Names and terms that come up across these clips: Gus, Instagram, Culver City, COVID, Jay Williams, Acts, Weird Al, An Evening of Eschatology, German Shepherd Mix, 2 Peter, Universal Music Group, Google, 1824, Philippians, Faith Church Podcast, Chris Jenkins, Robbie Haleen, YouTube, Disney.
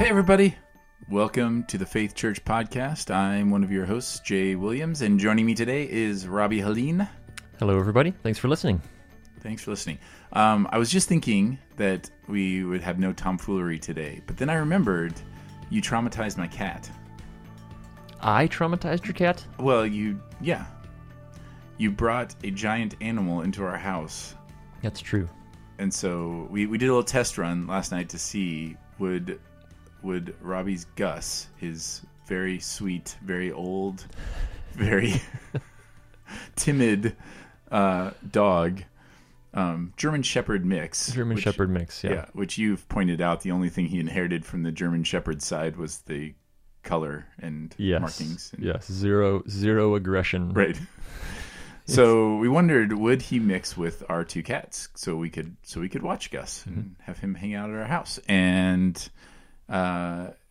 Hey everybody, welcome to the Faith Church Podcast. I'm one of your hosts, Jay Williams, and joining me today is Robbie Haleen. Hello everybody, thanks for listening. Thanks for listening. I was just thinking that we would have no tomfoolery today, but then I remembered you traumatized my cat. I traumatized your cat? Well, you brought a giant animal into our house. That's true. And so we did a little test run last night to see would Robbie's Gus, his very sweet, very old, very timid dog, German Shepherd Mix. Yeah, which you've pointed out, the only thing he inherited from the German Shepherd side was the color and markings. And, yes, zero aggression. Right. So we wondered, would he mix with our two cats so we could watch Gus and have him hang out at our house? And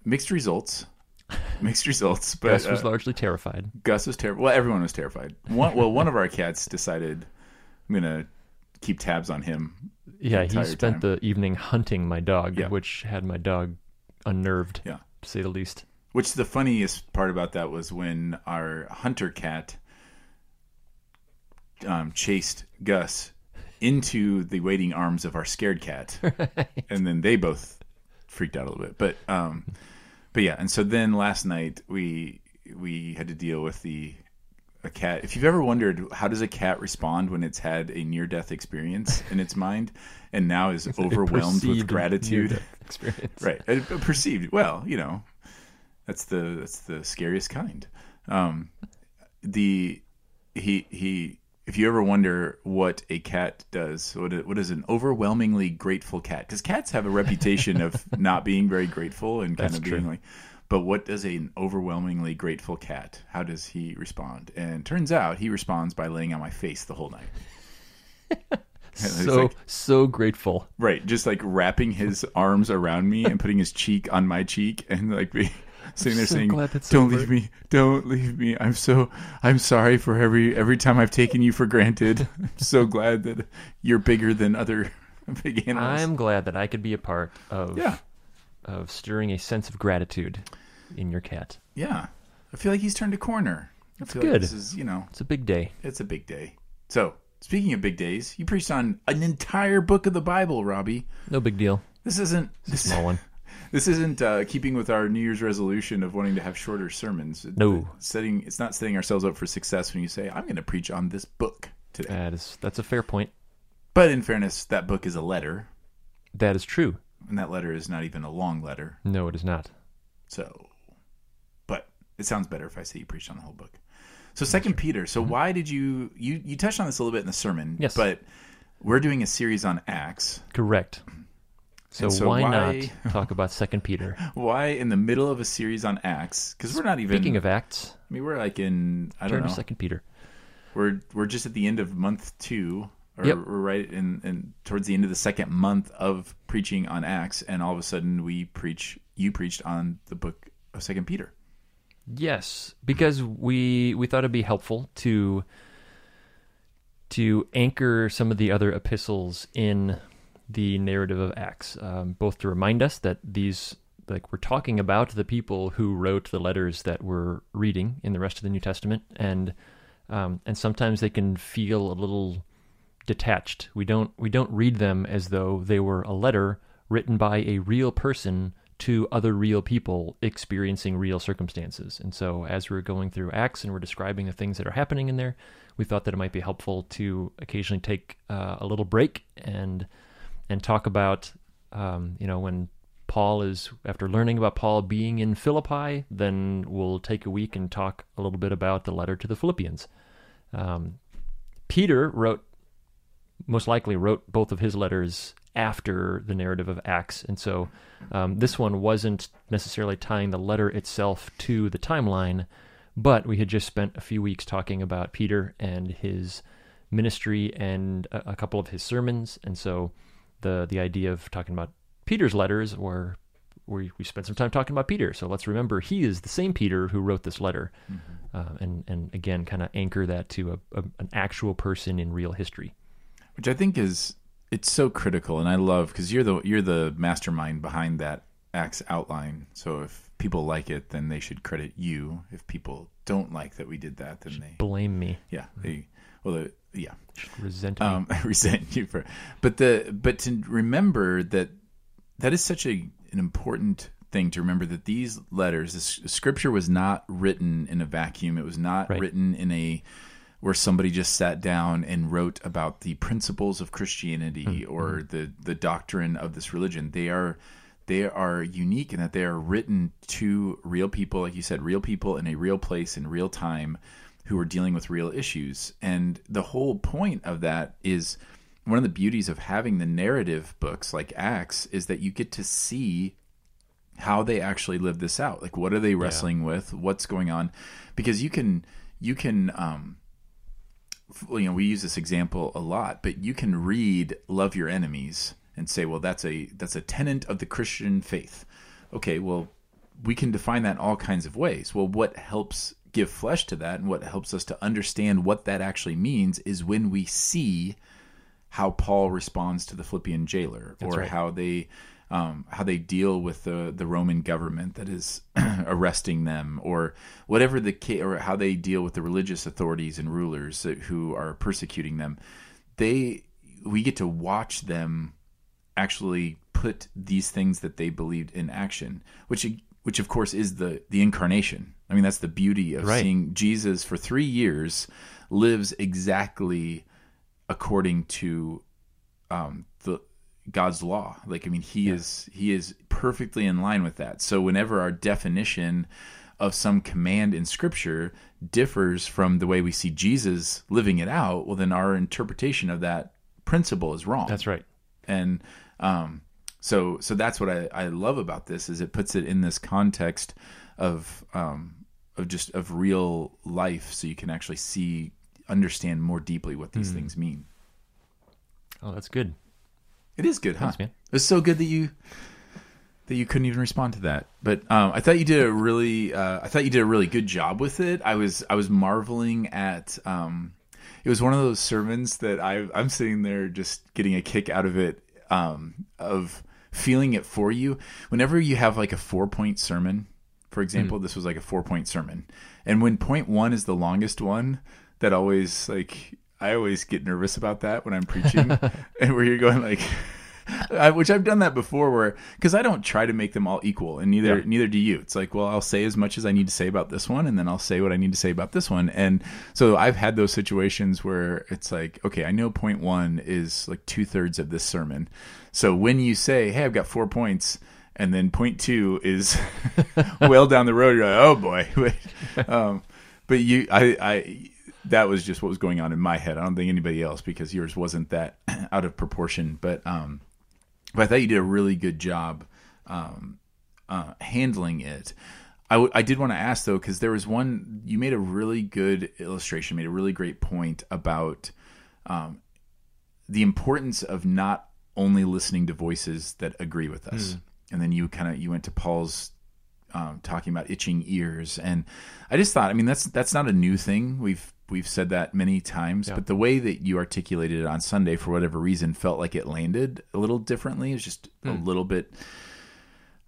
mixed results. But Gus was largely terrified. Gus was terrified. Well, everyone was terrified. One of our cats decided, I'm going to keep tabs on him. Yeah, he spent the evening hunting my dog, which had my dog unnerved, to say the least. Which the funniest part about that was when our hunter cat chased Gus into the waiting arms of our scared cat, right. And then they both freaked out a little bit. But yeah, and so then last night we had to deal with a cat. If you've ever wondered how does a cat respond when it's had a near-death experience in its mind and now is overwhelmed with gratitude, right? Perceived. Well, that's the scariest kind. If you ever wonder what a cat does, what is an overwhelmingly grateful cat? Because cats have a reputation of not being very grateful and kind That's of being true. Like, but what does an overwhelmingly grateful cat? How does he respond? And turns out he responds by laying on my face the whole night. So grateful. Right. Just like wrapping his arms around me and putting his cheek on my cheek and like being... sitting there saying, don't leave me. I'm sorry for every time I've taken you for granted. I'm so glad that you're bigger than other big animals. I'm glad that I could be a part of stirring a sense of gratitude in your cat. Yeah. I feel like he's turned a corner. That's good. Like this is, it's a big day. It's a big day. So speaking of big days, you preached on an entire book of the Bible, Robbie. No big deal. It's a small one. This isn't keeping with our New Year's resolution of wanting to have shorter sermons. No. It's not setting ourselves up for success when you say, I'm going to preach on this book today. That's a fair point. But in fairness, that book is a letter. That is true. And that letter is not even a long letter. No, it is not. So, but it sounds better if I say you preached on the whole book. So 2 Peter, so why did you touched on this a little bit in the sermon. Yes. But we're doing a series on Acts. Correct. So why not talk about 2 Peter? Why in the middle of a series on Acts? Because we're not even... Speaking of Acts... I mean, we're like in... I don't know. Turn to 2 Peter. We're just at the end of month 2. Or we're right in towards the end of the second month of preaching on Acts. And all of a sudden you preached on the book of 2 Peter. Yes. Because we thought it'd be helpful to anchor some of the other epistles in... the narrative of Acts, both to remind us that we're talking about the people who wrote the letters that we're reading in the rest of the New Testament, and sometimes they can feel a little detached. We don't read them as though they were a letter written by a real person to other real people experiencing real circumstances. And so, as we're going through Acts and we're describing the things that are happening in there, we thought that it might be helpful to occasionally take a little break and talk about, when Paul is, after learning about Paul being in Philippi, then we'll take a week and talk a little bit about the letter to the Philippians. Peter most likely wrote both of his letters after the narrative of Acts. And so this one wasn't necessarily tying the letter itself to the timeline, but we had just spent a few weeks talking about Peter and his ministry and a couple of his sermons. And so... The idea of talking about Peter's letters, or we spent some time talking about Peter. So let's remember he is the same Peter who wrote this letter, and again kind of anchor that to an actual person in real history, which I think it's so critical. And I love because you're the mastermind behind that Acts outline. So if people like it, then they should credit you. If people don't like that we did that, then they blame me. Yeah. Resent me. Resent you for, but to remember that is such an important thing to remember, that these letters, this scripture, was not written in a vacuum. It was not written in a, where somebody just sat down and wrote about the principles of Christianity or the doctrine of this religion. They are unique in that they are written to real people, like you said, real people in a real place in real time who are dealing with real issues. And the whole point of that is, one of the beauties of having the narrative books like Acts is that you get to see how they actually live this out. Like, what are they wrestling with? What's going on? Because you can we use this example a lot, but you can read "Love Your Enemies" and say, well, that's a tenet of the Christian faith. Okay, well, we can define that in all kinds of ways. Well, what helps give flesh to that and what helps us to understand what that actually means is when we see how Paul responds to the Philippian jailer, how they deal with the Roman government that is arresting them, or whatever or how they deal with the religious authorities and rulers who are persecuting them. We get to watch them actually put these things that they believed in action, which of course is the incarnation. I mean, that's the beauty of seeing Jesus for 3 years lives exactly according to God's law. Like, I mean, he is perfectly in line with that. So whenever our definition of some command in Scripture differs from the way we see Jesus living it out, well, then our interpretation of that principle is wrong. That's right. And so that's what I love about this, is it puts it in this context of real life, so you can actually see, understand more deeply what these things mean. Oh, that's good. It is good, huh? Thanks, man. It's so good that you couldn't even respond to that. But I thought you did a really, good job with it. I was marveling at. It was one of those sermons that I'm sitting there just getting a kick out of it, of feeling it for you. Whenever you have like a 4-point sermon, for example, this was like a 4-point sermon, and when point one is the longest one, that always like. I always get nervous about that when I'm preaching, and where you're going like, which I've done that before, where, because I don't try to make them all equal, and neither do you. It's like, well, I'll say as much as I need to say about this one, and then I'll say what I need to say about this one. And so I've had those situations where it's like, okay, I know point one is like 2/3 of this sermon. So when you say, hey, I've got 4 points, and then point two is well down the road, you're like, oh boy. But you, that was just what was going on in my head. I don't think anybody else, because yours wasn't that out of proportion. But I thought you did a really good job handling it. I did want to ask, though, because there was one, you made a really good illustration, made a really great point about the importance of not only listening to voices that agree with us. And then you went to Paul's talking about itching ears. And I just thought, I mean, that's not a new thing. We've said that many times, but the way that you articulated it on Sunday, for whatever reason, felt like it landed a little differently. It was just a little bit,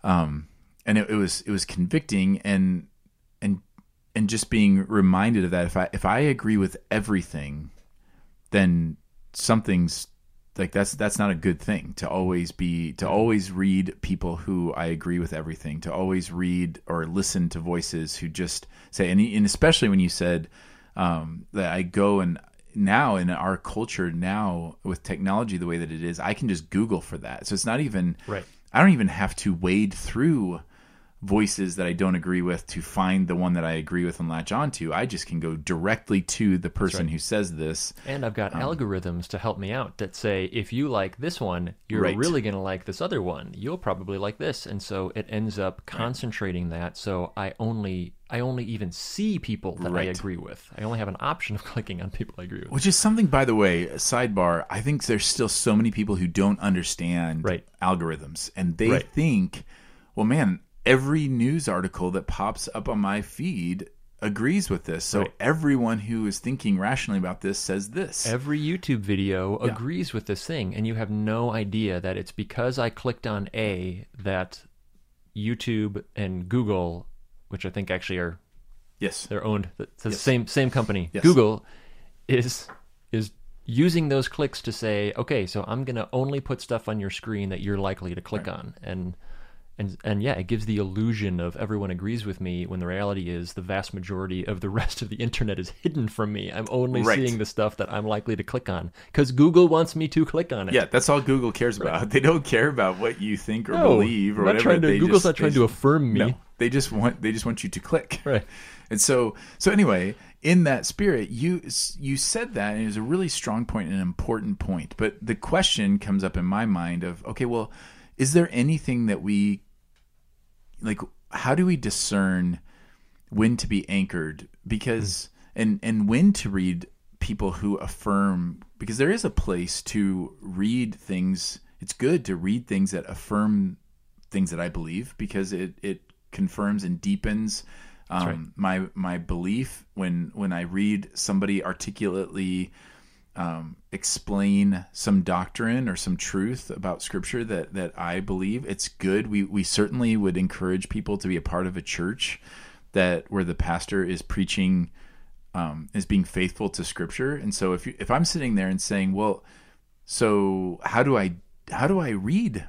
and it was convicting, and just being reminded of that. If I agree with everything, then something's like, that's not a good thing, to always read people who I agree with everything, to always read or listen to voices who just say, and especially when you said, that I go, and now in our culture now with technology the way that it is, I can just Google for that. So it's not even I don't even have to wade through voices that I don't agree with to find the one that I agree with and latch onto. I just can go directly to the person who says this. And I've got algorithms to help me out that say, if you like this one, you're really going to like this other one. You'll probably like this. And so it ends up concentrating that. So I only even see people that I agree with. I only have an option of clicking on people I agree with. Which is something, by the way, sidebar, I think there's still so many people who don't understand algorithms. And they think, well, man, every news article that pops up on my feed agrees with this. So everyone who is thinking rationally about this says this. Every YouTube video agrees with this thing. And you have no idea that it's because I clicked on A that YouTube and Google, which I think actually are they're owned. It's the same company. Yes. Google is using those clicks to say, okay, so I'm going to only put stuff on your screen that you're likely to click on, and it gives the illusion of everyone agrees with me when the reality is the vast majority of the rest of the internet is hidden from me. I'm only seeing the stuff that I'm likely to click on because Google wants me to click on it. Yeah, that's all Google cares about. They don't care about what you think or believe or whatever. Google's not trying to affirm me. No, they just want you to click. Right. And so anyway, in that spirit, you said that, and it was a really strong point and an important point. But the question comes up in my mind of, okay, well, is there anything that we, like, how do we discern when to be anchored? Because, and when to read people who affirm, because there is a place to read things. It's good to read things that affirm things that I believe, because it confirms and deepens my belief when I read somebody articulately explain some doctrine or some truth about Scripture that I believe. It's good. We certainly would encourage people to be a part of a church where the pastor is preaching, is being faithful to Scripture. And so if I'm sitting there and saying, well, so how do I read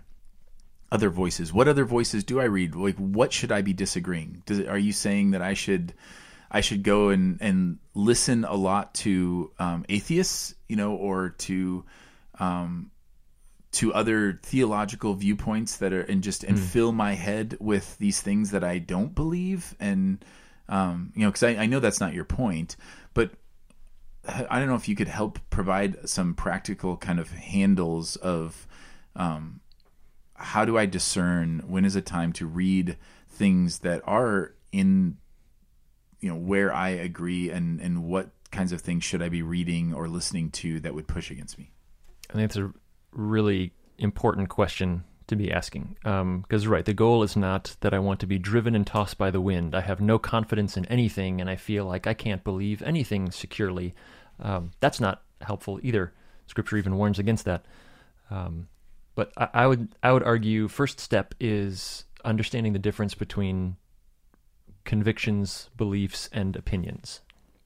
other voices? What other voices do I read? Like, what should I be disagreeing? Are you saying that I should go and listen a lot to atheists, or to other theological viewpoints that are and fill my head with these things that I don't believe, and because I know that's not your point, but I don't know if you could help provide some practical kind of handles of how do I discern when is a time to read things that are in where I agree, and what kinds of things should I be reading or listening to that would push against me? I think it's a really important question to be asking. Because, the goal is not that I want to be driven and tossed by the wind. I have no confidence in anything, and I feel like I can't believe anything securely. That's not helpful either. Scripture even warns against that. But I would argue first step is understanding the difference between convictions, beliefs, and opinions.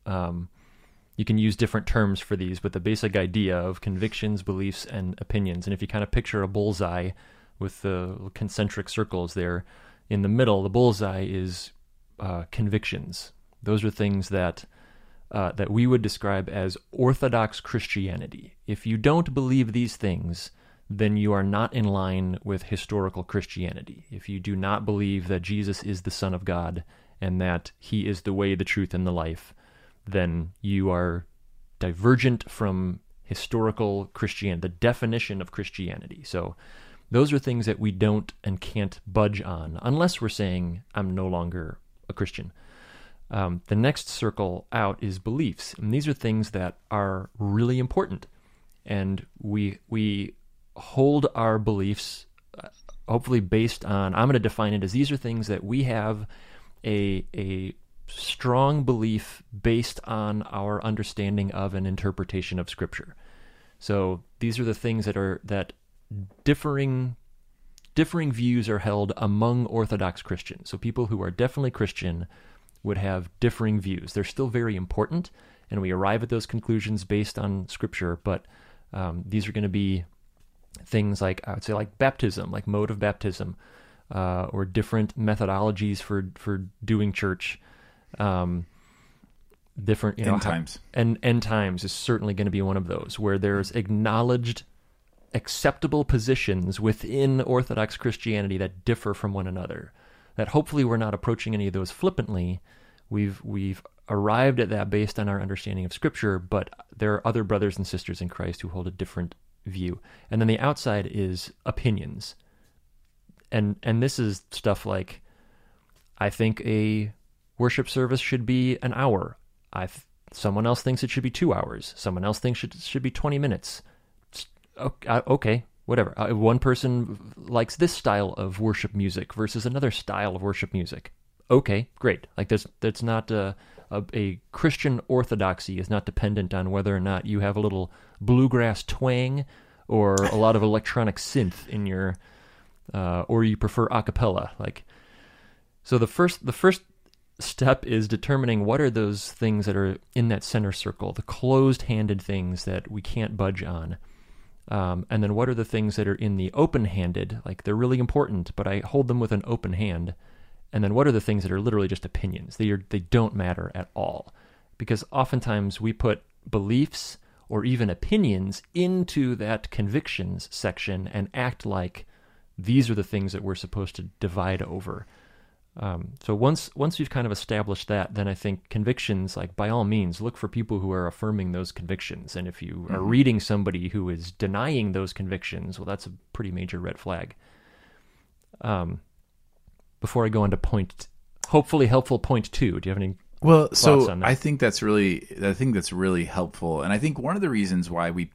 You can use different terms for these, but the basic idea of convictions, beliefs, and opinions. And if you kind of picture a bullseye with the concentric circles there, in the middle, the bullseye is convictions. Those are things that we would describe as orthodox Christianity. If you don't believe these things, then you are not in line with historical Christianity. If you do not believe that Jesus is the Son of God and that he is the way, the truth, and the life, then you are divergent from historical Christianity, the definition of Christianity. So those are things that we don't and can't budge on unless we're saying, I'm no longer a Christian. The next circle out is beliefs. And these are things that are really important. And we hold our beliefs, hopefully based on, I'm going to define it as these are things that we have a strong belief based on our understanding of an interpretation of Scripture. So these are the things that differing views are held among Orthodox Christians. So people who are definitely Christian would have differing views. They're still very important, and we arrive at those conclusions based on Scripture, but these are going to be things like, I would say, like baptism, like mode of baptism, or different methodologies for doing church, different end times. And end times is certainly going to be one of those where there's acknowledged acceptable positions within Orthodox Christianity that differ from one another. That hopefully we're not approaching any of those flippantly. We've arrived at that based on our understanding of Scripture, but there are other brothers and sisters in Christ who hold a different view. And then the outside is opinions. And this is stuff like, I think a worship service should be an hour. Someone else thinks it should be 2 hours. Someone else thinks it should be 20 minutes. Okay, whatever. One person likes this style of worship music versus another style of worship music. Okay, great. Like that's not a Christian orthodoxy is not dependent on whether or not you have a little bluegrass twang or a lot of electronic synth in your or you prefer a cappella. Like, so the first step is determining what are those things that are in that center circle, the closed-handed things that we can't budge on. And then what are the things that are in the open-handed, like they're really important, but I hold them with an open hand. And then what are the things that are literally just opinions? They don't matter at all. Because oftentimes we put beliefs or even opinions into that convictions section and act like these are the things that we're supposed to divide over. So once you've kind of established that, then I think convictions, like by all means, look for people who are affirming those convictions. And if you are reading somebody who is denying those convictions, well, that's a pretty major red flag. Before I go on to point, hopefully helpful point two, do you have any thoughts on that? I think that's really helpful. And I think one of the reasons why we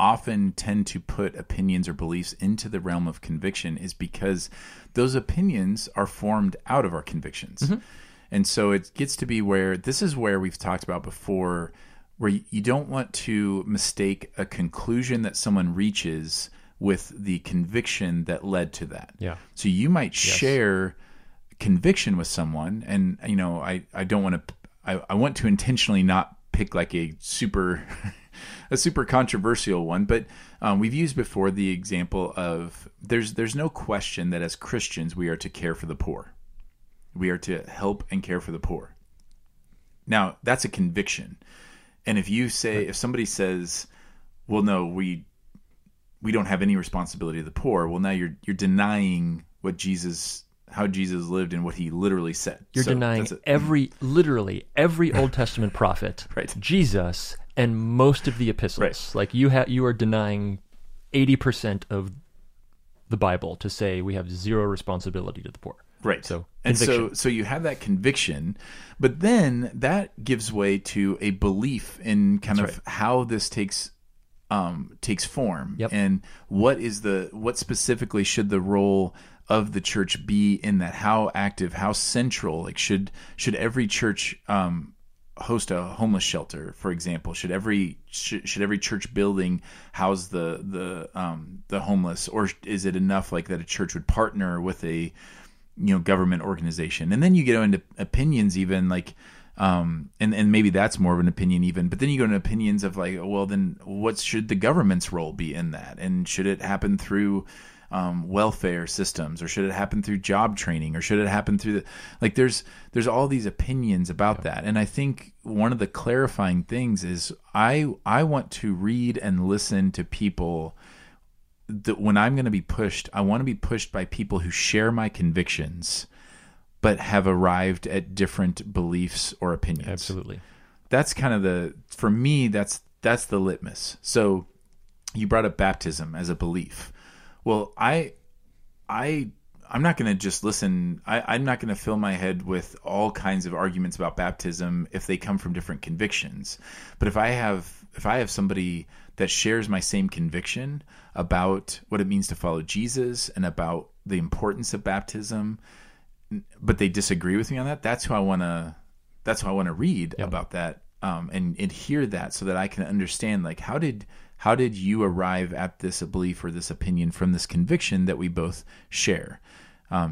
often tend to put opinions or beliefs into the realm of conviction is because those opinions are formed out of our convictions. Mm-hmm. And so it gets to be where, this is where we've talked about before, where you don't want to mistake a conclusion that someone reaches with the conviction that led to that. Yeah. So you might share conviction with someone, and you know, I don't want to, I want to intentionally not pick like a super controversial one, but we've used before the example of there's no question that as Christians we are to care for the poor. We are to help and care for the poor. Now, that's a conviction. And if somebody says, well, no, we don't have any responsibility to the poor, well, now you're denying how Jesus lived and what he literally said. You're denying literally every Old Testament prophet, right, Jesus, and most of the epistles. Right. Like you are denying 80% of the Bible to say we have zero responsibility to the poor. Right. So so you have that conviction, but then that gives way to a belief in how this takes form, and what specifically should the role of the church be in that? How active? How central? Like should every church host a homeless shelter, for example? Should every church building house the homeless, or is it enough like that a church would partner with a government organization? And then you get into opinions, even like. And maybe that's more of an opinion even, but then you go into opinions of like, well, then what should the government's role be in that? And should it happen through welfare systems, or should it happen through job training, or should it happen through there's all these opinions about that. And I think one of the clarifying things is I want to read and listen to people that when I'm going to be pushed, I want to be pushed by people who share my convictions but have arrived at different beliefs or opinions. Absolutely. That's kind of for me, that's the litmus. So you brought up baptism as a belief. Well, I'm not going to just listen. I'm not going to fill my head with all kinds of arguments about baptism if they come from different convictions. But if I have somebody that shares my same conviction about what it means to follow Jesus and about the importance of baptism, but they disagree with me on that, that's who I want to read about that, and hear that, so that I can understand, like, how did you arrive at this belief or this opinion from this conviction that we both share?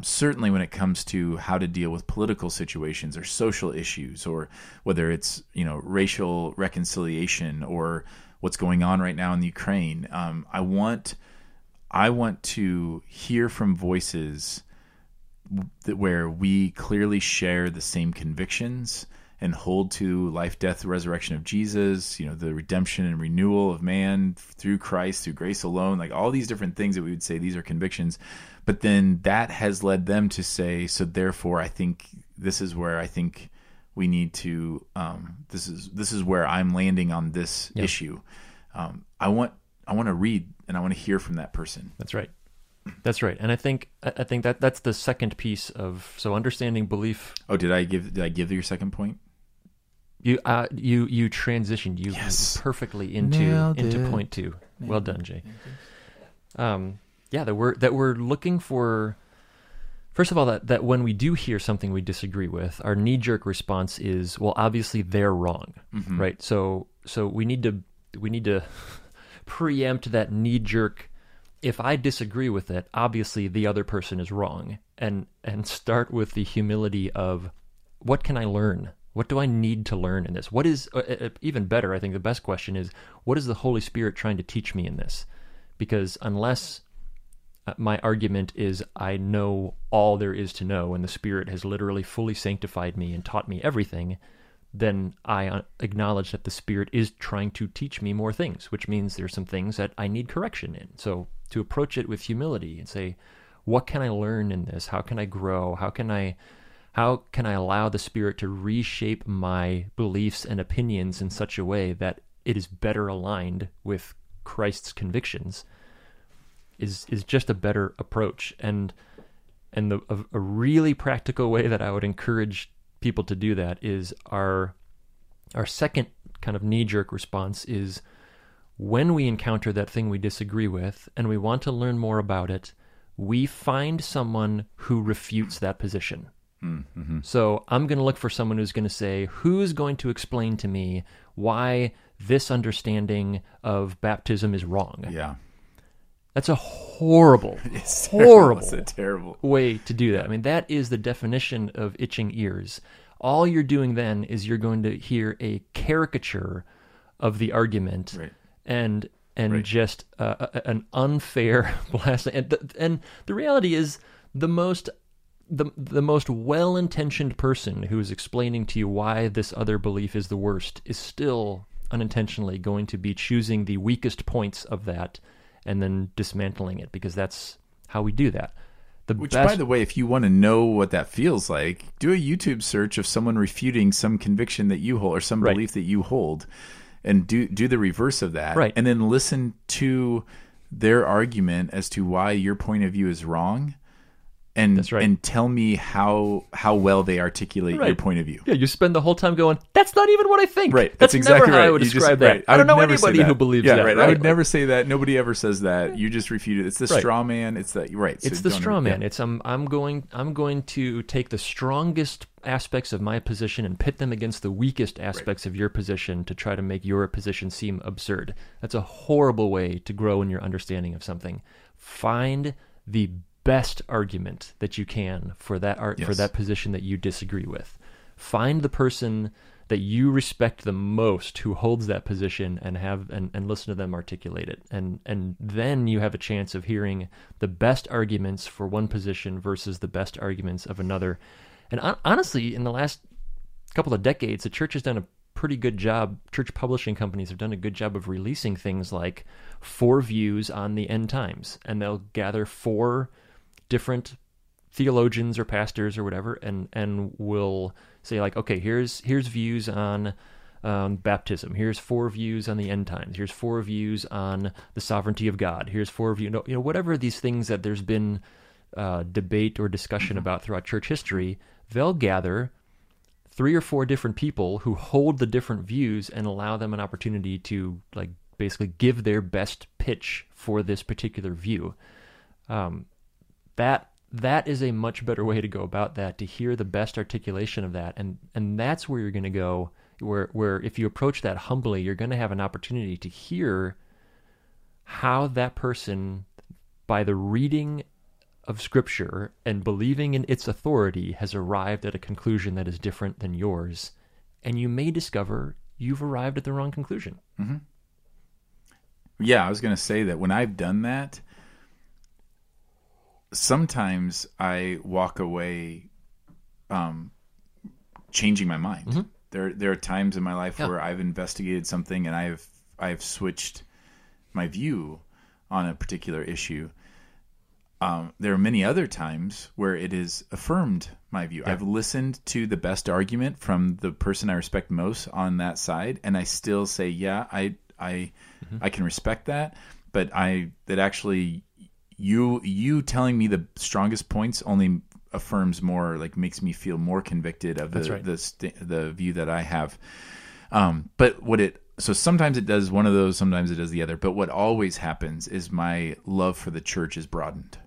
Certainly when it comes to how to deal with political situations or social issues, or whether it's, racial reconciliation or what's going on right now in the Ukraine. I want to hear from voices where we clearly share the same convictions and hold to life, death, resurrection of Jesus, the redemption and renewal of man through Christ, through grace alone, like all these different things that we would say these are convictions. But then that has led them to say, so therefore I think this is where I think we need to, this is where I'm landing on this issue. I want to read and I want to hear from that person. That's right. That's right, and I think that that's the second piece of understanding belief. Oh, did I give your second point? You transitioned perfectly into point two. Nailed. Well done, Jay. That we're looking for. First of all, that when we do hear something we disagree with, our knee-jerk response is, well, obviously they're wrong, right? So we need to preempt that knee-jerk if I disagree with it, obviously the other person is wrong. And start with the humility of, what can I learn? What do I need to learn in this? What is, even better, I think the best question is, what is the Holy Spirit trying to teach me in this? Because unless my argument is I know all there is to know and the Spirit has literally fully sanctified me and taught me everything, then I acknowledge that the Spirit is trying to teach me more things, which means there's some things that I need correction in. So to approach it with humility and say, what can I learn in this? How can I grow? How can I allow the Spirit to reshape my beliefs and opinions in such a way that it is better aligned with Christ's convictions is just a better approach. And a really practical way that I would encourage people to do that is our second kind of knee-jerk response is, when we encounter that thing we disagree with and we want to learn more about it, we find someone who refutes that position. Mm-hmm. So I'm going to look for someone who's going to say, who's going to explain to me why this understanding of baptism is wrong? Yeah. That's a horrible, terrible way to do that. I mean, that is the definition of itching ears. All you're doing then is you're going to hear a caricature of the argument, right, and right, just an unfair blast. And the reality is, the most well-intentioned person who is explaining to you why this other belief is the worst is still unintentionally going to be choosing the weakest points of that and then dismantling it, because that's how we do that. Which, by the way, if you want to know what that feels like, do a YouTube search of someone refuting some conviction that you hold or some belief that you hold, and do the reverse of that, and then listen to their argument as to why your point of view is wrong, and and tell me how well they articulate your point of view. Yeah, you spend the whole time going, that's not even what I think. Right, that's exactly never how I would describe that. I don't know anybody who believes that. Right. I would never say that. Nobody ever says that. You just refute it. It's the straw man. It's that. Right. So it's the straw man. Yeah. It's I'm going to take the strongest aspects of my position and pit them against the weakest aspects of your position to try to make your position seem absurd. That's a horrible way to grow in your understanding of something. Find the best argument that you can for that for that position that you disagree with. Find the person that you respect the most who holds that position and listen to them articulate it. And then you have a chance of hearing the best arguments for one position versus the best arguments of another. And honestly, in the last couple of decades, the church has done a pretty good job. Church publishing companies have done a good job of releasing things like 4 views on the end times, and they'll gather 4 different theologians or pastors or whatever, and will say, like, okay, here's views on baptism. Here's 4 views on the end times. Here's 4 views on the sovereignty of God. Here's 4 views, whatever these things that there's been debate or discussion about throughout church history, they'll gather 3 or 4 different people who hold the different views and allow them an opportunity to, like, basically give their best pitch for this particular view. That is a much better way to go about that, to hear the best articulation of that. And that's where you're going to go, where if you approach that humbly, you're going to have an opportunity to hear how that person, by the reading of Scripture and believing in its authority, has arrived at a conclusion that is different than yours. And you may discover you've arrived at the wrong conclusion. Mm-hmm. Yeah, I was going to say that when I've done that, sometimes I walk away changing my mind. Mm-hmm. There are times in my life where I've investigated something and I've switched my view on a particular issue. There are many other times where it has affirmed my view. Yeah. I've listened to the best argument from the person I respect most on that side, and I still say, I can respect that, but that actually you telling me the strongest points only affirms more, like, makes me feel more convicted of the view that I have. So sometimes it does one of those, sometimes it does the other. But what always happens is my love for the church is broadened.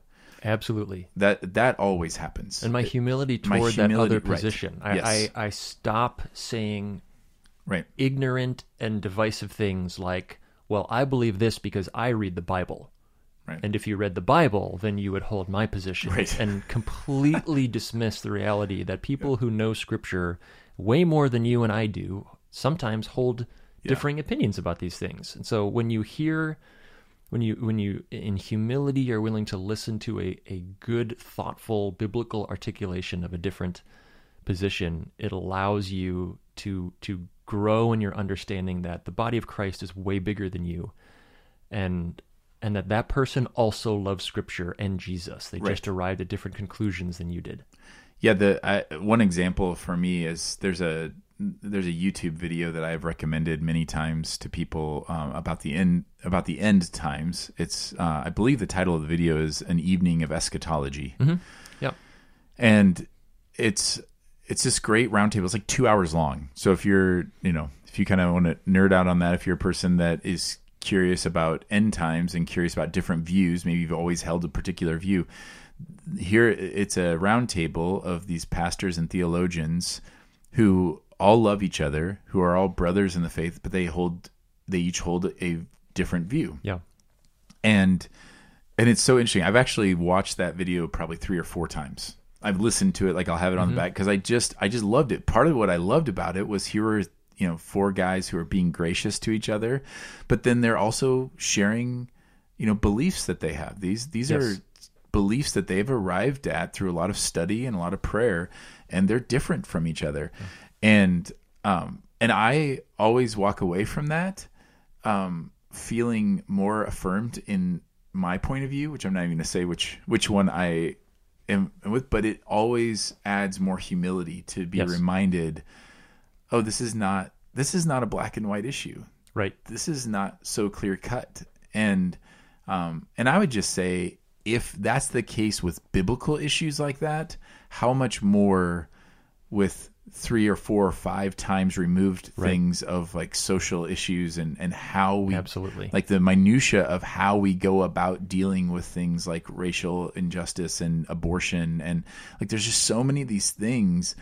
Absolutely. That always happens. And my humility toward that other position. Right. I stop saying ignorant and divisive things like, well, I believe this because I read the Bible. Right. And if you read the Bible, then you would hold my position and completely dismiss the reality that people who know Scripture way more than you and I do sometimes hold differing opinions about these things. And so when you hear, when you in humility are willing to listen to a good, thoughtful, biblical articulation of a different position, it allows you to grow in your understanding that the body of Christ is way bigger than you, and that person also loves Scripture and Jesus. They just arrived at different conclusions than you did. Yeah, one example for me is there's a YouTube video that I've recommended many times to people about the end times. It's I believe the title of the video is "An Evening of Eschatology." Mm-hmm. Yep, and it's this great roundtable. It's like 2 hours long. So if you kind of want to nerd out on that, if you're a person that is curious about end times and curious about different views, maybe you've always held a particular view. Here, it's a roundtable of these pastors and theologians who all love each other, who are all brothers in the faith, but they each hold a different view. Yeah, and it's so interesting. I've actually watched that video probably 3 or 4 times. I've listened to it, like I'll have it on the back because I just loved it. Part of what I loved about it was here were 4 guys who are being gracious to each other, but then they're also sharing beliefs that they have. These are beliefs that they've arrived at through a lot of study and a lot of prayer, and they're different from each other. Yeah. And I always walk away from that feeling more affirmed in my point of view, which I'm not even going to say which one I am with, but it always adds more humility to be reminded, oh, this is not a black and white issue. Right. This is not so clear cut. And I would just say, if that's the case with biblical issues like that, how much more with 3 or 4 or 5 times removed things of like social issues and how we like the minutia of how we go about dealing with things like racial injustice and abortion, and like there's just so many of these things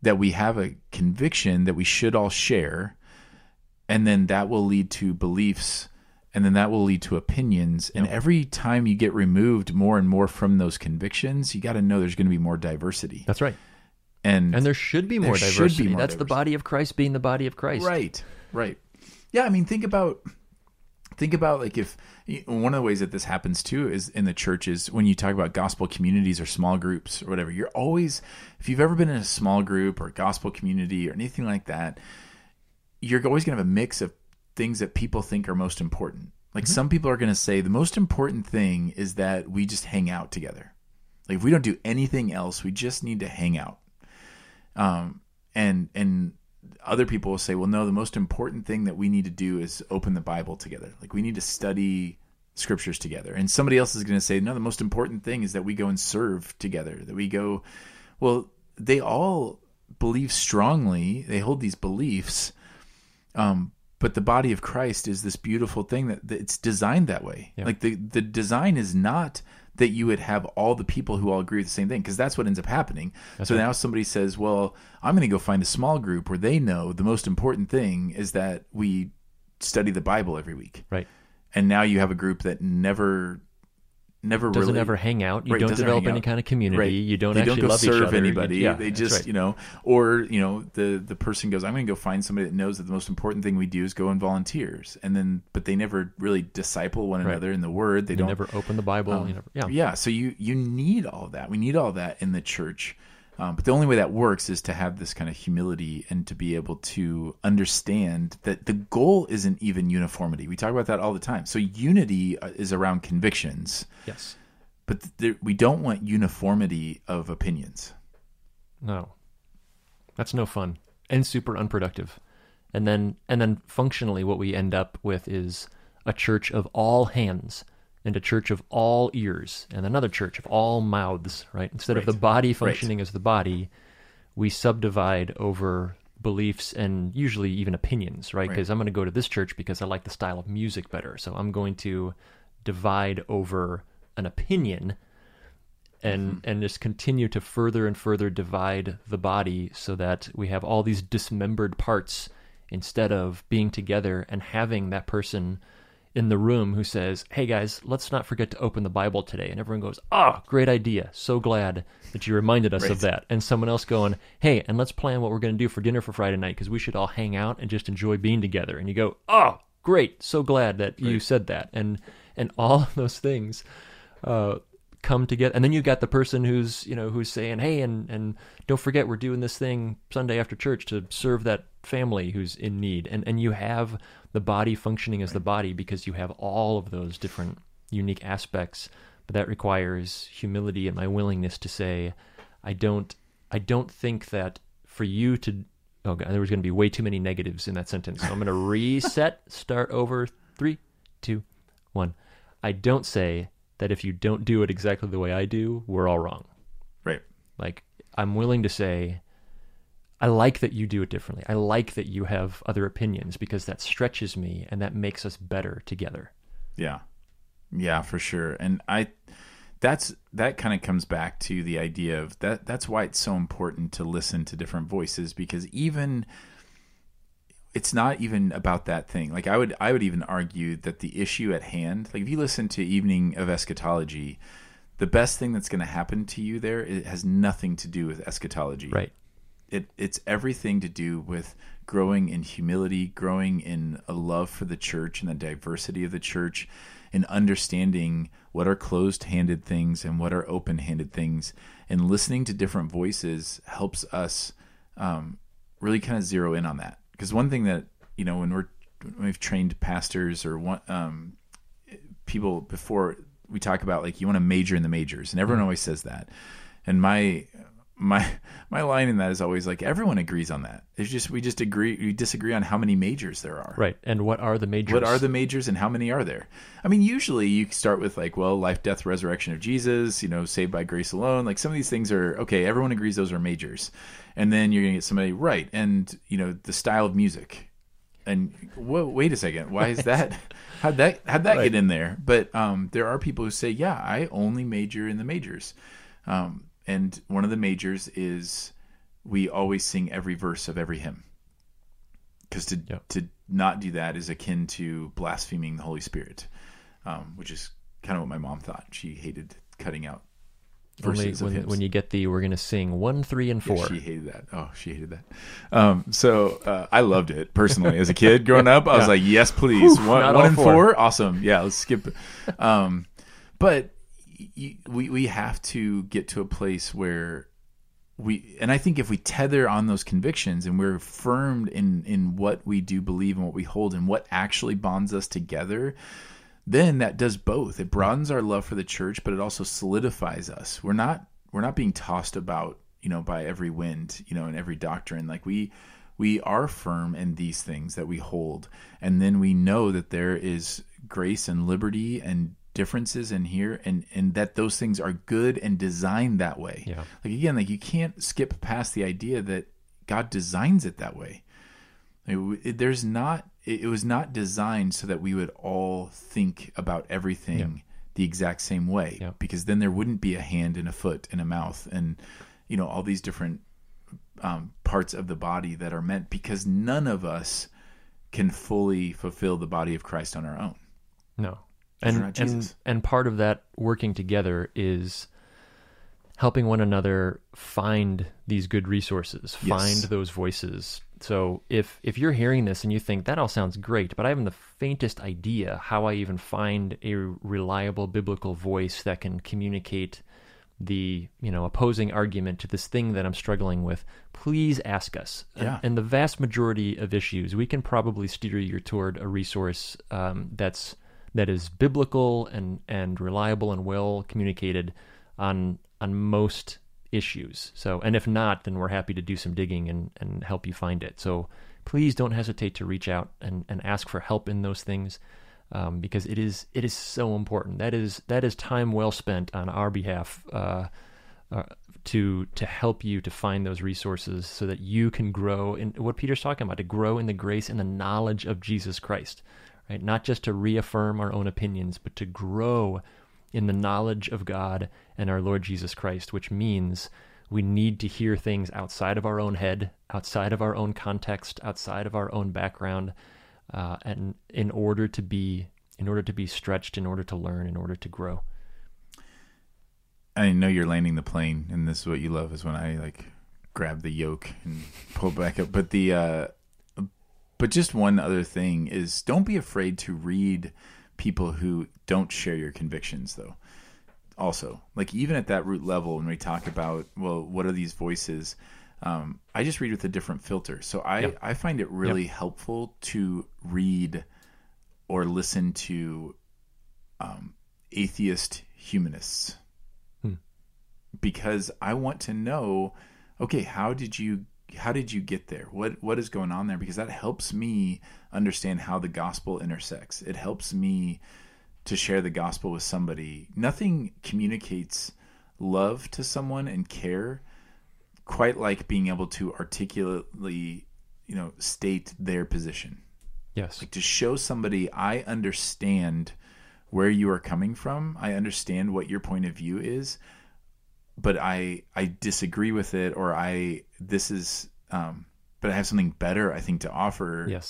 that we have a conviction that we should all share, and then that will lead to beliefs, and then that will lead to opinions. Yep. And every time you get removed more and more from those convictions, you got to know there's going to be more diversity. That's right. And there should be more diversity. That's the body of Christ being the body of Christ. Right, right. Yeah, I mean, think about like if one of the ways that this happens too is in the church is when you talk about gospel communities or small groups or whatever, you're always, if you've ever been in a small group or a gospel community or anything like that, you're always going to have a mix of things that people think are most important. Like some people are going to say the most important thing is that we just hang out together. Like if we don't do anything else, we just need to hang out. And other people will say, well, no, the most important thing that we need to do is open the Bible together. Like we need to study scriptures together. And somebody else is going to say, no, the most important thing is that we go and serve together, that we go, well, they all believe strongly. They hold these beliefs. But the body of Christ is this beautiful thing that it's designed that way. Yeah. Like the design is not that you would have all the people who all agree with the same thing, because that's what ends up happening. Now somebody says, well, I'm going to go find a small group where they know the most important thing is that we study the Bible every week. Right. And now you have a group that never doesn't really ever hang out. You don't develop any kind of community. Right. You don't they actually don't go love serve each other. Anybody. Yeah, they just, the person goes, I'm going to go find somebody that knows that the most important thing we do is go and volunteers. And then, but they never really disciple one another in the word. They don't never open the Bible. So you need all of that. We need all of that in the church. But the only way that works is to have this kind of humility and to be able to understand that the goal isn't even uniformity. We talk about that all the time. So unity is around convictions. Yes. But we don't want uniformity of opinions. No. That's no fun and super unproductive. And then functionally what we end up with is a church of all hands, and a church of all ears, and another church of all mouths, right? Instead of the body functioning as the body, we subdivide over beliefs and usually even opinions, right? Because I'm going to go to this church because I like the style of music better. So I'm going to divide over an opinion and just continue to further and further divide the body so that we have all these dismembered parts instead of being together and having that person in the room who says, hey guys, let's not forget to open the Bible today. And everyone goes, oh, great idea. So glad that you reminded us of that. And someone else going, hey, and let's plan what we're going to do for dinner for Friday night because we should all hang out and just enjoy being together. And you go, oh, great. So glad that you said that. And all of those things come together. And then you've got the person who's, you know, who's saying, hey, and don't forget we're doing this thing Sunday after church to serve that family who's in need. And you have the body functioning as the body because you have all of those different unique aspects, but that requires humility and my willingness to say, I don't think that for you to, oh God, there was going to be way too many negatives in that sentence. So I'm going to reset, start over, 3, 2, 1. I don't say that if you don't do it exactly the way I do, we're all wrong. Right. Like I'm willing to say, I like that you do it differently. I like that you have other opinions because that stretches me and that makes us better together. Yeah. Yeah, for sure. And that kind of comes back to the idea of that's why it's so important to listen to different voices, because even it's not even about that thing. Like I would even argue that the issue at hand, like if you listen to Evening of Eschatology, the best thing that's going to happen to you there, it has nothing to do with eschatology. Right. It's everything to do with growing in humility, growing in a love for the church and the diversity of the church, and understanding what are closed-handed things and what are open-handed things. And listening to different voices helps us really kind of zero in on that. Because one thing that, you know, when we've trained pastors or people before, we talk about like you want to major in the majors, and everyone always says that. And my line in that is always like, everyone agrees on that. It's just we disagree on how many majors there are. Right. And what are the majors? What are the majors and how many are there? I mean, usually you start with like, well, life, death, resurrection of Jesus, you know, saved by grace alone. Like some of these things are, okay, everyone agrees those are majors. And then you're going to get somebody, right, and, you know, the style of music. And whoa, wait a second, why is that? How'd that get in there? But there are people who say, yeah, I only major in the majors. And one of the majors is we always sing every verse of every hymn. Because to not do that is akin to blaspheming the Holy Spirit, which is kind of what my mom thought. She hated cutting out verses of hymns. When you get we're going to sing 1, 3, and 4. Yeah, she hated that. Oh, she hated that. So I loved it personally. As a kid growing up, I was like, yes, please. Whew, one and four? Awesome. Yeah, let's skip it. But we have to get to a place where and I think if we tether on those convictions and we're firm in what we do believe and what we hold and what actually bonds us together, then that does both. It broadens our love for the church, but it also solidifies us. We're not being tossed about, you know, by every wind, you know, and every doctrine. Like we are firm in these things that we hold, and then we know that there is grace and liberty and differences in here, and that those things are good and designed that way. Yeah. Like again, like you can't skip past the idea that God designs it that way. It was not designed so that we would all think about everything the exact same way, because then there wouldn't be a hand and a foot and a mouth and, you know, all these different parts of the body that are meant, because none of us can fully fulfill the body of Christ on our own. No. And part of that working together is helping one another find these good resources, find those voices. So if you're hearing this and you think that all sounds great, but I haven't the faintest idea how I even find a reliable biblical voice that can communicate the, you know, opposing argument to this thing that I'm struggling with, please ask us. Yeah. And the vast majority of issues, we can probably steer you toward a resource that is biblical and reliable and well communicated on most issues. So, and if not, then we're happy to do some digging and help you find it. So please don't hesitate to reach out and ask for help in those things, because it is so important. That is time well spent on our behalf to help you to find those resources so that you can grow in what Peter's talking about, to grow in the grace and the knowledge of Jesus Christ. Right? Not just to reaffirm our own opinions, but to grow in the knowledge of God and our Lord Jesus Christ, which means we need to hear things outside of our own head, outside of our own context, outside of our own background, and in order to be in order to be stretched, in order to learn, in order to grow. I know you're landing the plane, and this is what you love, is when I like grab the yoke and pull back up. But the but just one other thing is, don't be afraid to read people who don't share your convictions, though. Also, like even at that root level, when we talk about, well, what are these voices? I just read with a different filter. So I find it really helpful to read or listen to atheist humanists. Because I want to know, okay, how did you get there? What is going on there? Because that helps me understand how the gospel intersects. It helps me to share the gospel with somebody. Nothing communicates love to someone and care quite like being able to articulately, state their position. Yes. Like to show somebody, I understand where you are coming from. I understand what your point of view is. But I disagree with it, or but I have something better, I think, to offer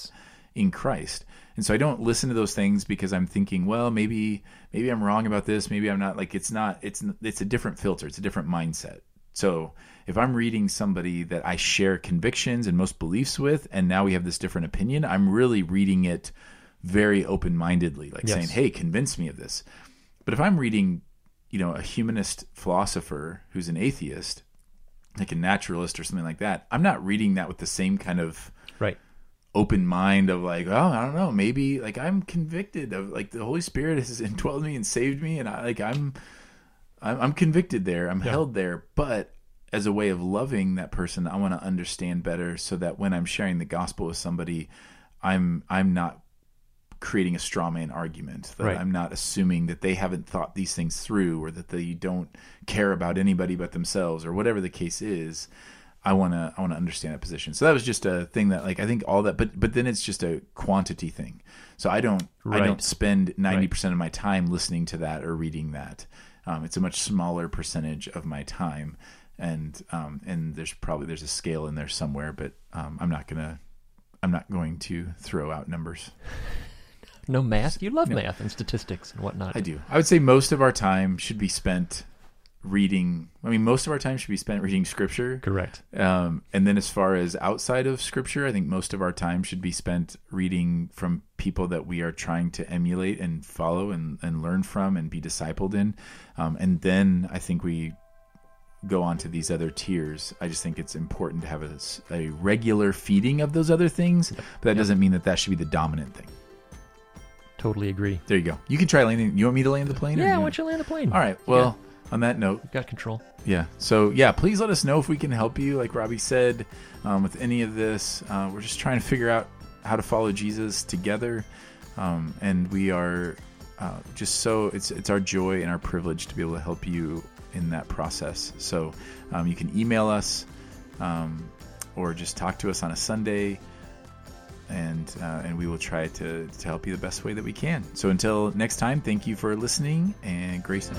in Christ. And so I don't listen to those things because I'm thinking, well, maybe I'm wrong about this. Maybe I'm not. Like, it's a different filter. It's a different mindset. So if I'm reading somebody that I share convictions and most beliefs with, and now we have this different opinion, I'm really reading it very open-mindedly, like saying, hey, convince me of this. But if I'm reading a humanist philosopher who's an atheist, like a naturalist or something like that, I'm not reading that with the same kind of open mind of like, well, I don't know, maybe like I'm convicted of like the Holy Spirit has indwelled me and saved me. And I'm convicted there. I'm held there. But as a way of loving that person, I want to understand better so that when I'm sharing the gospel with somebody, I'm not creating a straw man argument, that I'm not assuming that they haven't thought these things through, or that they don't care about anybody but themselves, or whatever the case is. I want to understand that position. So that was just a thing that, like, I think all that, but then it's just a quantity thing. So I don't spend 90% of my time listening to that or reading that. It's a much smaller percentage of my time, and there's a scale in there somewhere, but I'm not going to throw out numbers. No math? You love math and statistics and whatnot. I do. I would say most of our time should be spent reading. I mean, most of our time should be spent reading Scripture. Correct. And then as far as outside of Scripture, I think most of our time should be spent reading from people that we are trying to emulate and follow and learn from and be discipled in. And then I think we go on to these other tiers. I just think it's important to have a regular feeding of those other things, but that doesn't mean that should be the dominant thing. Totally agree. There you go. You can try landing. You want me to land the plane? Yeah, I want you to land the plane. All right. Well, on that note, we've got control. Yeah. So please let us know if we can help you. Like Robbie said, with any of this, we're just trying to figure out how to follow Jesus together. And we are just so it's our joy and our privilege to be able to help you in that process. So you can email us or just talk to us on a Sunday. And we will try to help you the best way that we can. So until next time, thank you for listening, and grace.